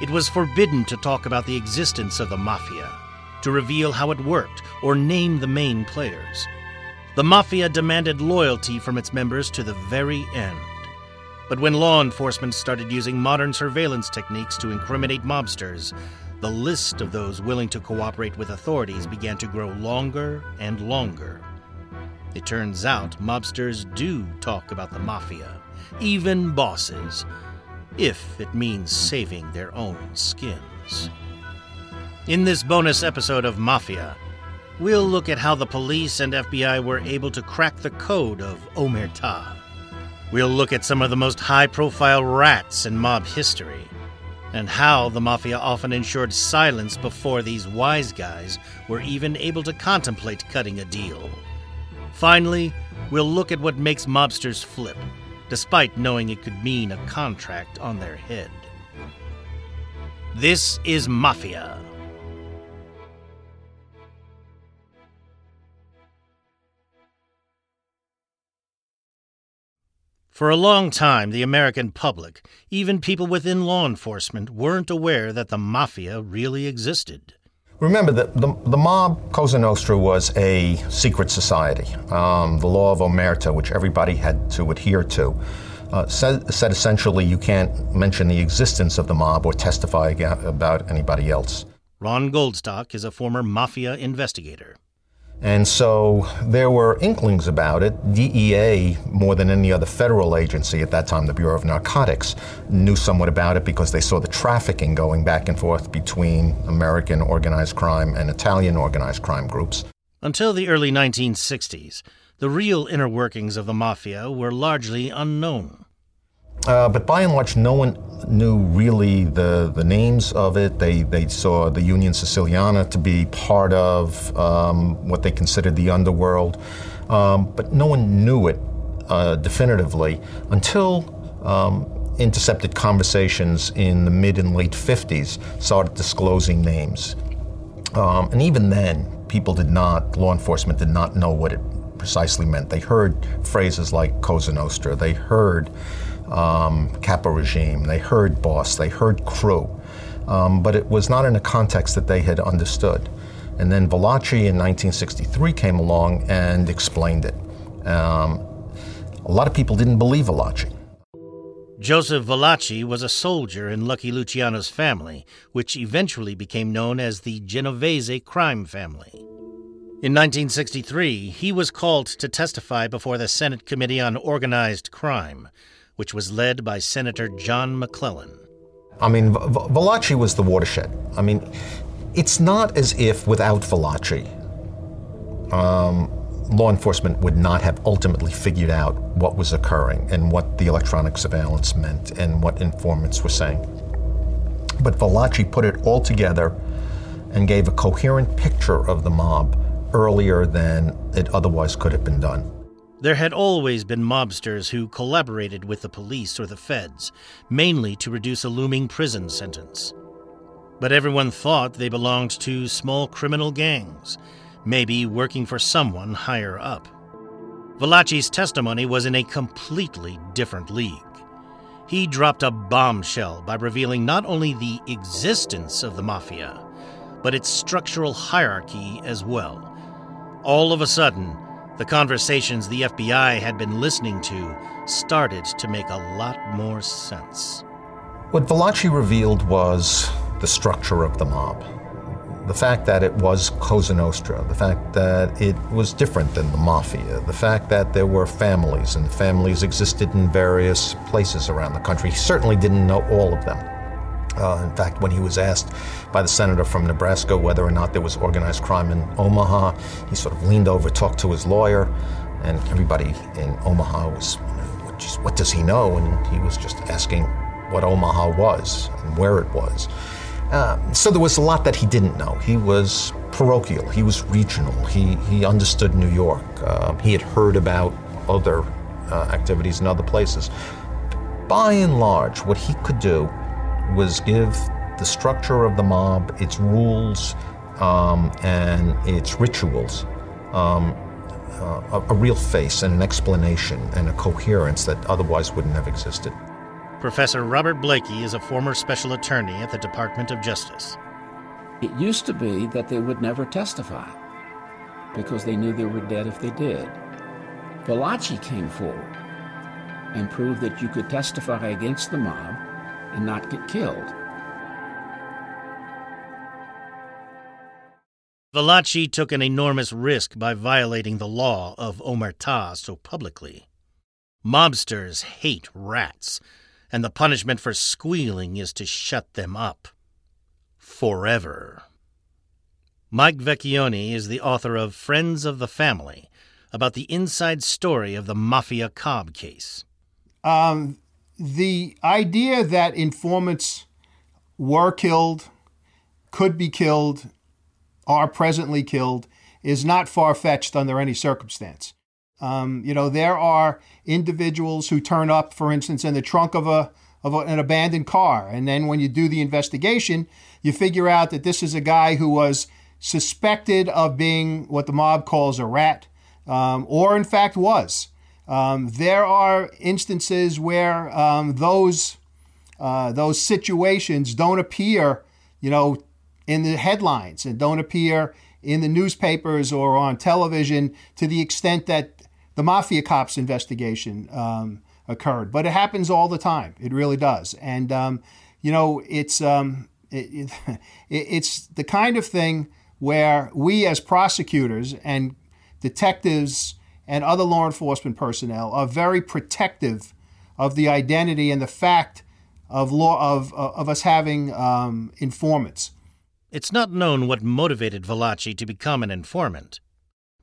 It was forbidden to talk about the existence of the Mafia, to reveal how it worked, or name the main players. The Mafia demanded loyalty from its members to the very end. But when law enforcement started using modern surveillance techniques to incriminate mobsters, the list of those willing to cooperate with authorities began to grow longer and longer. It turns out mobsters do talk about the Mafia, even bosses, if it means saving their own skins. In this bonus episode of Mafia, we'll look at how the police and FBI were able to crack the code of Omerta. We'll look at some of the most high-profile rats in mob history, and how the Mafia often ensured silence before these wise guys were even able to contemplate cutting a deal. Finally, we'll look at what makes mobsters flip, despite knowing it could mean a contract on their head. This is Mafia. For a long time, the American public, even people within law enforcement, weren't aware that the Mafia really existed. Remember that the mob, Cosa Nostra, was a secret society. The law of Omerta, which everybody had to adhere to, said essentially you can't mention the existence of the mob or testify about anybody else. Ron Goldstock is a former Mafia investigator. And so there were inklings about it. DEA, more than any other federal agency at that time, the Bureau of Narcotics, knew somewhat about it because they saw the trafficking going back and forth between American organized crime and Italian organized crime groups. Until the early 1960s, the real inner workings of the Mafia were largely unknown. But by and large, no one knew really the names of it. They saw the Union Siciliana to be part of what they considered the underworld. But no one knew it definitively until intercepted conversations in the mid and late 50s started disclosing names. And even then, law enforcement did not know what it precisely meant. They heard phrases like Cosa Nostra. They heard Kappa regime. They heard boss. They heard crew. But it was not in a context that they had understood. And then Valachi in 1963 came along and explained it. A lot of people didn't believe Valachi. Joseph Valachi was a soldier in Lucky Luciano's family, which eventually became known as the Genovese crime family. In 1963, he was called to testify before the Senate Committee on Organized Crime, which was led by Senator John McClellan. Valachi was the watershed. It's not as if without Valachi, law enforcement would not have ultimately figured out what was occurring and what the electronic surveillance meant and what informants were saying. But Valachi put it all together and gave a coherent picture of the mob earlier than it otherwise could have been done. There had always been mobsters who collaborated with the police or the feds, mainly to reduce a looming prison sentence. But everyone thought they belonged to small criminal gangs, maybe working for someone higher up. Valachi's testimony was in a completely different league. He dropped a bombshell by revealing not only the existence of the Mafia, but its structural hierarchy as well. All of a sudden, the conversations the FBI had been listening to started to make a lot more sense. What Valachi revealed was the structure of the mob. The fact that it was Cosa Nostra, the fact that it was different than the Mafia, the fact that there were families, and families existed in various places around the country. He certainly didn't know all of them. In fact, when he was asked by the senator from Nebraska whether or not there was organized crime in Omaha, he sort of leaned over, talked to his lawyer, And everybody in Omaha was, what does he know? And he was just asking what Omaha was and where it was. So there was a lot that he didn't know. He was parochial, he was regional, he understood New York. He had heard about other activities in other places. By and large, what he could do was give the structure of the mob, its rules, and its rituals, a real face and an explanation and a coherence that otherwise wouldn't have existed. Professor Robert Blakey is a former special attorney at the Department of Justice. It used to be that they would never testify because they knew they were dead if they did. Valachi came forward and proved that you could testify against the mob and not get killed. Valachi took an enormous risk by violating the law of Omerta so publicly. Mobsters hate rats, and the punishment for squealing is to shut them up. Forever. Mike Vecchione is the author of Friends of the Family, about the inside story of the Mafia Cobb case. The idea that informants were killed, could be killed, are presently killed, is not far-fetched under any circumstance. There are individuals who turn up, for instance, in the trunk of an abandoned car. And then when you do the investigation, you figure out that this is a guy who was suspected of being what the mob calls a rat, or in fact was. There are instances where those situations don't appear, in the headlines and don't appear in the newspapers or on television to the extent that the Mafia Cops investigation occurred. But it happens all the time. It really does. And, it's the kind of thing where we as prosecutors and detectives and other law enforcement personnel are very protective of the identity and the fact of law of us having informants. It's not known what motivated Valachi to become an informant.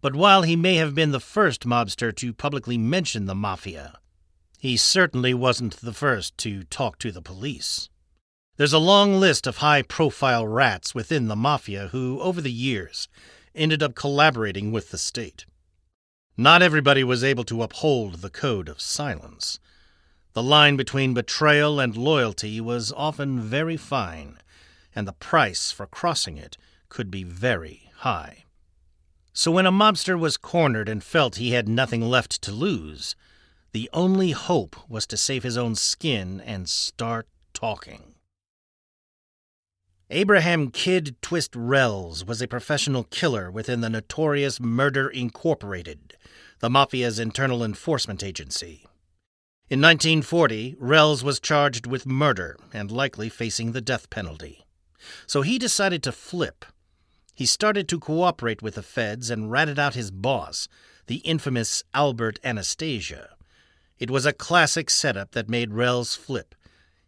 But while he may have been the first mobster to publicly mention the Mafia, he certainly wasn't the first to talk to the police. There's a long list of high-profile rats within the Mafia who, over the years, ended up collaborating with the state. Not everybody was able to uphold the code of silence. The line between betrayal and loyalty was often very fine, and the price for crossing it could be very high. So when a mobster was cornered and felt he had nothing left to lose, the only hope was to save his own skin and start talking. Abraham Kid Twist Reles was a professional killer within the notorious Murder Incorporated, the Mafia's internal enforcement agency. In 1940, Reles was charged with murder and likely facing the death penalty. So he decided to flip. He started to cooperate with the feds and ratted out his boss, the infamous Albert Anastasia. It was a classic setup that made Reles flip.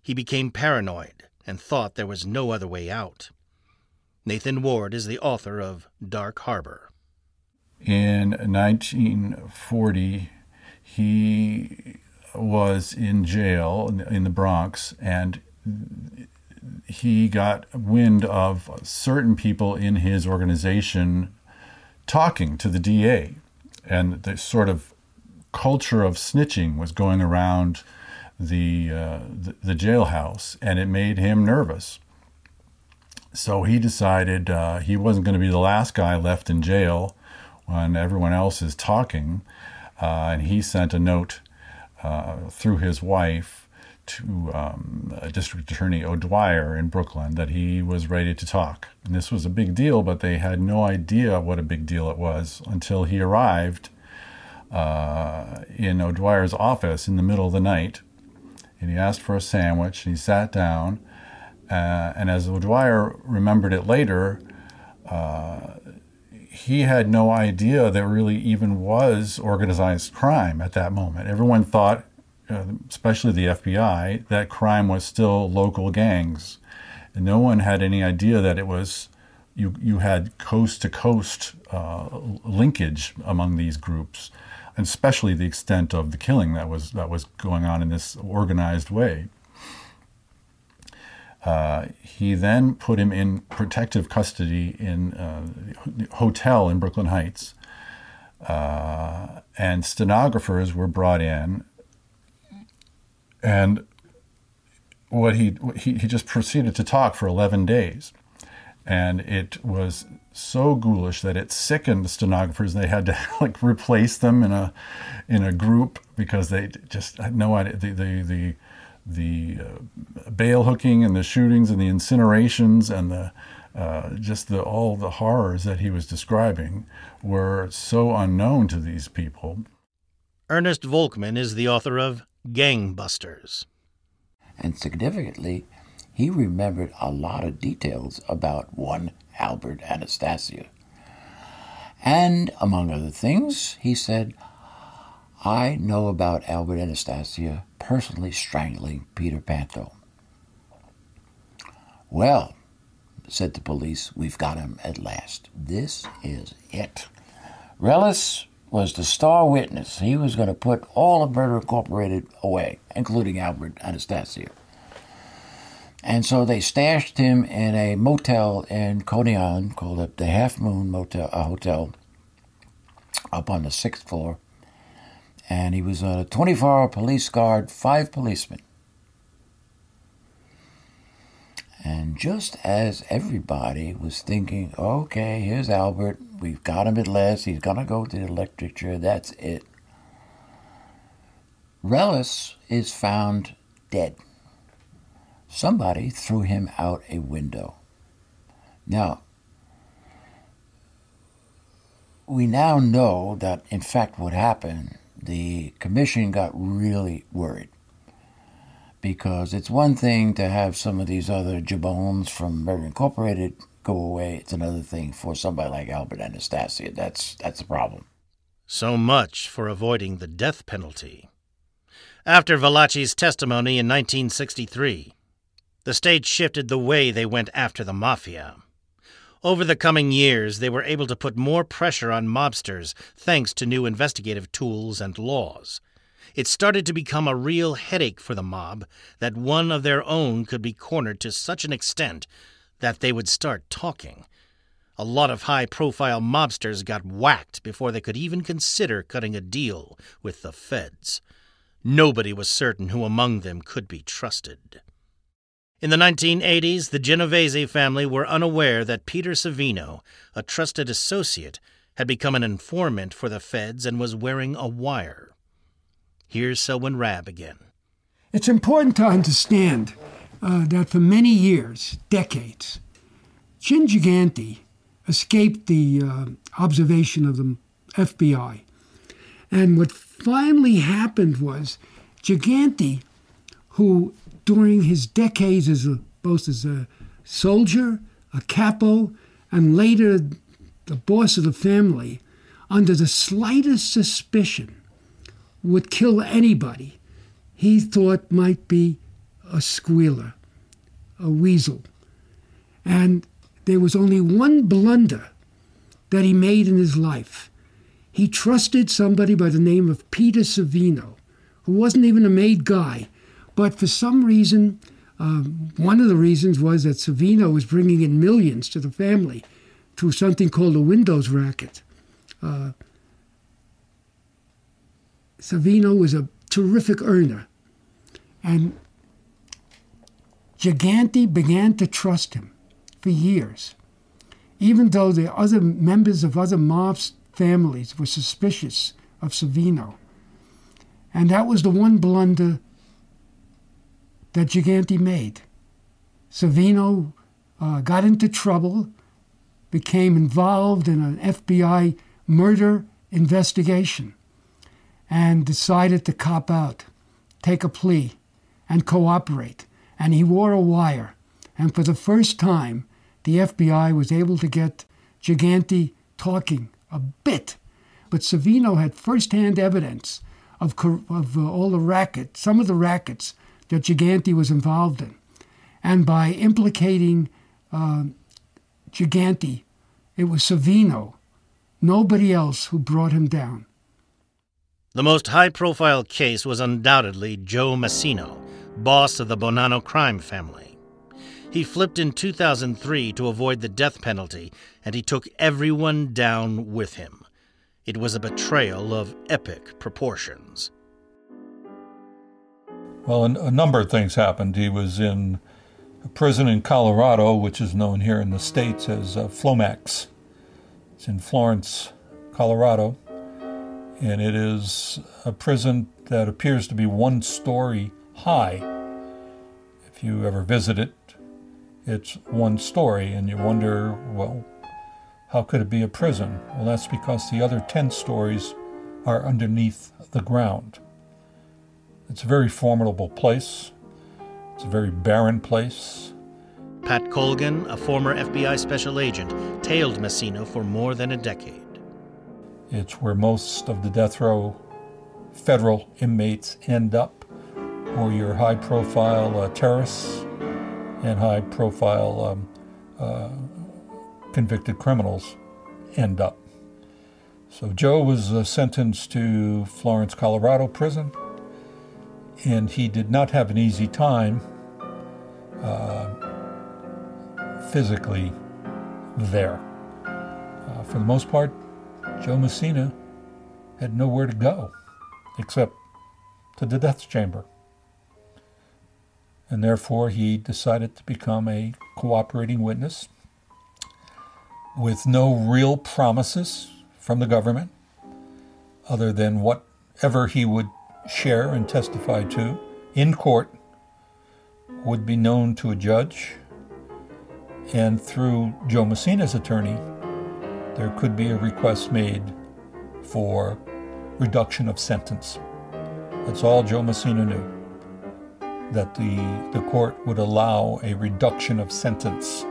He became paranoid and thought there was no other way out. Nathan Ward is the author of Dark Harbor. In 1940, he was in jail in the Bronx, and he got wind of certain people in his organization talking to the DA. And the sort of culture of snitching was going around the jailhouse, and it made him nervous. So he decided he wasn't going to be the last guy left in jail when everyone else is talking. And he sent a note through his wife to District Attorney O'Dwyer in Brooklyn that he was ready to talk. And this was a big deal, but they had no idea what a big deal it was until he arrived in O'Dwyer's office in the middle of the night. And he asked for a sandwich, and he sat down. And as O'Dwyer remembered it later, he had no idea there really even was organized crime at that moment. Everyone thought, especially the FBI, that crime was still local gangs. And no one had any idea that it was, you had coast-to-coast linkage among these groups. and especially the extent of the killing that was going on in this organized way. He then put him in protective custody in a hotel in Brooklyn Heights, and stenographers were brought in. And what he just proceeded to talk for 11 days. And it was so ghoulish that it sickened the stenographers. They had to like replace them in a group because they just had no idea. The bail hooking and the shootings and the incinerations and the just all the horrors that he was describing were so unknown to these people. Ernest Volkman is the author of Gangbusters. And significantly, he remembered a lot of details about one Albert Anastasia. And among other things, he said, I know about Albert Anastasia personally strangling Peter Panto. Well, said the police, we've got him at last. This is it. Reles was the star witness. He was going to put all of Murder Incorporated away, including Albert Anastasia. And so they stashed him in a motel in Coney Island called the Half Moon Motel, a hotel up on the 6th floor. And he was a 24-hour police guard, 5 policemen. And just as everybody was thinking, okay, here's Albert, we've got him at last, he's going to go to the electric chair, that's it. Reles is found dead. Somebody threw him out a window. Now, we now know that, in fact, what happened, the commission got really worried. Because it's one thing to have some of these other jabons from Murder Incorporated go away. It's another thing for somebody like Albert Anastasia. That's a problem. So much for avoiding the death penalty. After Valachi's testimony in 1963, the state shifted the way they went after the Mafia. Over the coming years, they were able to put more pressure on mobsters thanks to new investigative tools and laws. It started to become a real headache for the mob that one of their own could be cornered to such an extent that they would start talking. A lot of high-profile mobsters got whacked before they could even consider cutting a deal with the feds. Nobody was certain who among them could be trusted. In the 1980s, the Genovese family were unaware that Peter Savino, a trusted associate, had become an informant for the feds and was wearing a wire. Here's Selwyn Rabb again. It's important to understand that for many years, decades, Chin Gigante escaped the observation of the FBI. And what finally happened was Gigante, who during his decades as both as a soldier, a capo, and later the boss of the family, under the slightest suspicion, would kill anybody he thought might be a squealer, a weasel. And there was only one blunder that he made in his life. He trusted somebody by the name of Peter Savino, who wasn't even a made guy. But for some reason, one of the reasons was that Savino was bringing in millions to the family through something called a Windows racket. Savino was a terrific earner. And Gigante began to trust him for years, even though the other members of other mob's families were suspicious of Savino. And that was the one blunder that Gigante made. Savino got into trouble, became involved in an FBI murder investigation, and decided to cop out, take a plea, and cooperate. And he wore a wire. And for the first time, the FBI was able to get Gigante talking a bit. But Savino had firsthand evidence of all the rackets, some of the rackets that Gigante was involved in. And by implicating Gigante, it was Savino, nobody else, who brought him down. The most high-profile case was undoubtedly Joe Massino, boss of the Bonanno crime family. He flipped in 2003 to avoid the death penalty, and he took everyone down with him. It was a betrayal of epic proportions. Well, a number of things happened. He was in a prison in Colorado, which is known here in the States as Flomax. It's in Florence, Colorado, and it is a prison that appears to be one story high. If you ever visit it, it's one story, and you wonder, well, how could it be a prison? Well, that's because the other 10 stories are underneath the ground. It's a very formidable place. It's a very barren place. Pat Colgan, a former FBI special agent, tailed Massino for more than a decade. It's where most of the death row federal inmates end up, or your high-profile terrorists and high-profile convicted criminals end up. So Joe was sentenced to Florence, Colorado prison. And he did not have an easy time physically there. For the most part, Joe Massino had nowhere to go except to the death chamber. And therefore, he decided to become a cooperating witness with no real promises from the government other than whatever he would share and testify to in court would be known to a judge, and through Joe Massino's attorney there could be a request made for reduction of sentence. That's all Joe Massino knew, that the court would allow a reduction of sentence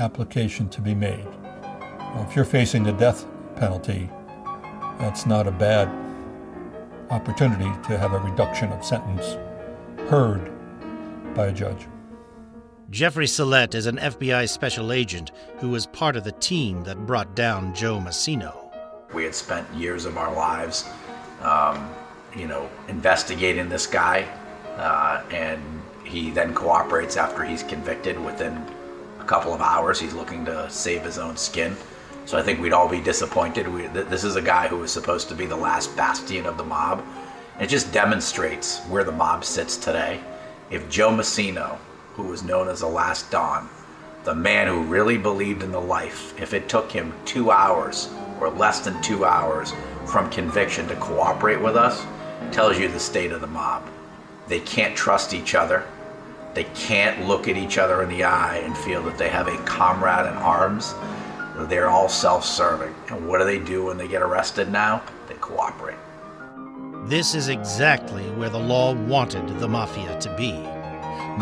application to be made. Now, if you're facing the death penalty, that's not a bad opportunity to have a reduction of sentence heard by a judge. Jeffrey Sillette is an FBI special agent who was part of the team that brought down Joe Massino. We had spent years of our lives, investigating this guy, and he then cooperates after he's convicted. Within a couple of hours, he's looking to save his own skin. So I think we'd all be disappointed. This is a guy who was supposed to be the last bastion of the mob. It just demonstrates where the mob sits today. If Joe Massino, who was known as the last Don, the man who really believed in the life, if it took him 2 hours or less than 2 hours from conviction to cooperate with us, tells you the state of the mob. They can't trust each other. They can't look at each other in the eye and feel that they have a comrade in arms. They're all self-serving. And what do they do when they get arrested now? They cooperate. This is exactly where the law wanted the Mafia to be.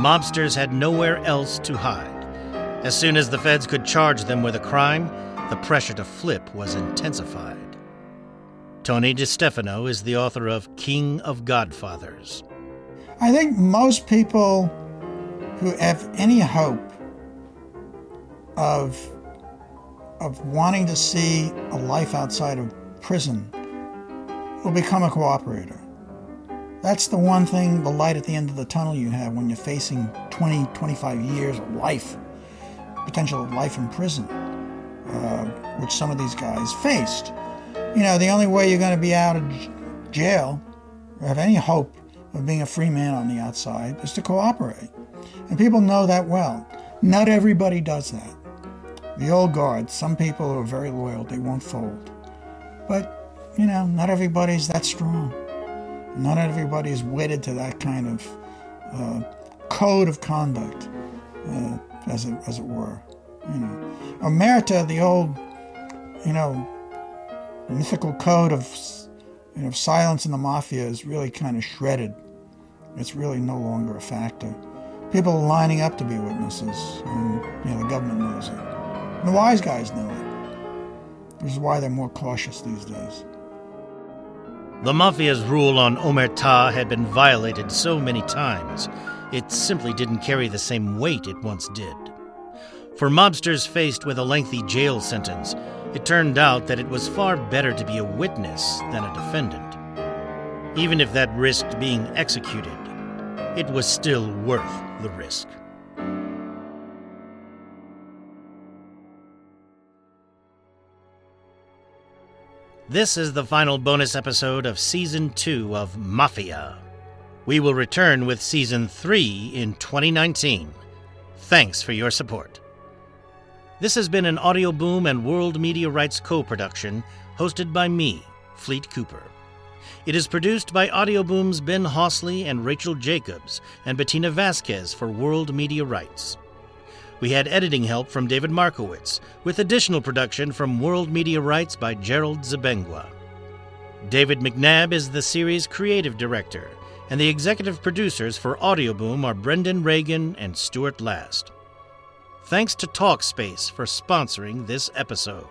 Mobsters had nowhere else to hide. As soon as the feds could charge them with a crime, the pressure to flip was intensified. Tony DiStefano is the author of King of Godfathers. I think most people who have any hope of wanting to see a life outside of prison will become a cooperator. That's the one thing, the light at the end of the tunnel you have when you're facing 20, 25 years of life, potential life in prison, which some of these guys faced. You know, the only way you're going to be out of jail or have any hope of being a free man on the outside is to cooperate. And people know that well. Not everybody does that. The old guard, some people are very loyal, they won't fold. But, not everybody's that strong. Not everybody's wedded to that kind of code of conduct, as it were. Omerta, the old, mythical code of silence in the Mafia is really kind of shredded. It's really no longer a factor. People are lining up to be witnesses, and the government knows it. The wise guys know it. This is why they're more cautious these days. The Mafia's rule on Omerta had been violated so many times, it simply didn't carry the same weight it once did. For mobsters faced with a lengthy jail sentence, it turned out that it was far better to be a witness than a defendant. Even if that risked being executed, it was still worth the risk. This is the final bonus episode of Season 2 of Mafia. We will return with Season 3 in 2019. Thanks for your support. This has been an Audio Boom and World Media Rights co-production hosted by me, Fleet Cooper. It is produced by Audio Boom's Ben Hosley and Rachel Jacobs and Bettina Vasquez for World Media Rights. We had editing help from David Markowitz, with additional production from World Media Rights by Gerald Zabengwa. David McNabb is the series' creative director, and the executive producers for Audio Boom are Brendan Reagan and Stuart Last. Thanks to Talkspace for sponsoring this episode.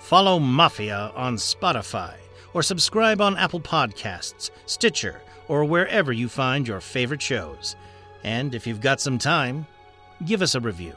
Follow Mafia on Spotify, or subscribe on Apple Podcasts, Stitcher, or wherever you find your favorite shows. And if you've got some time, give us a review.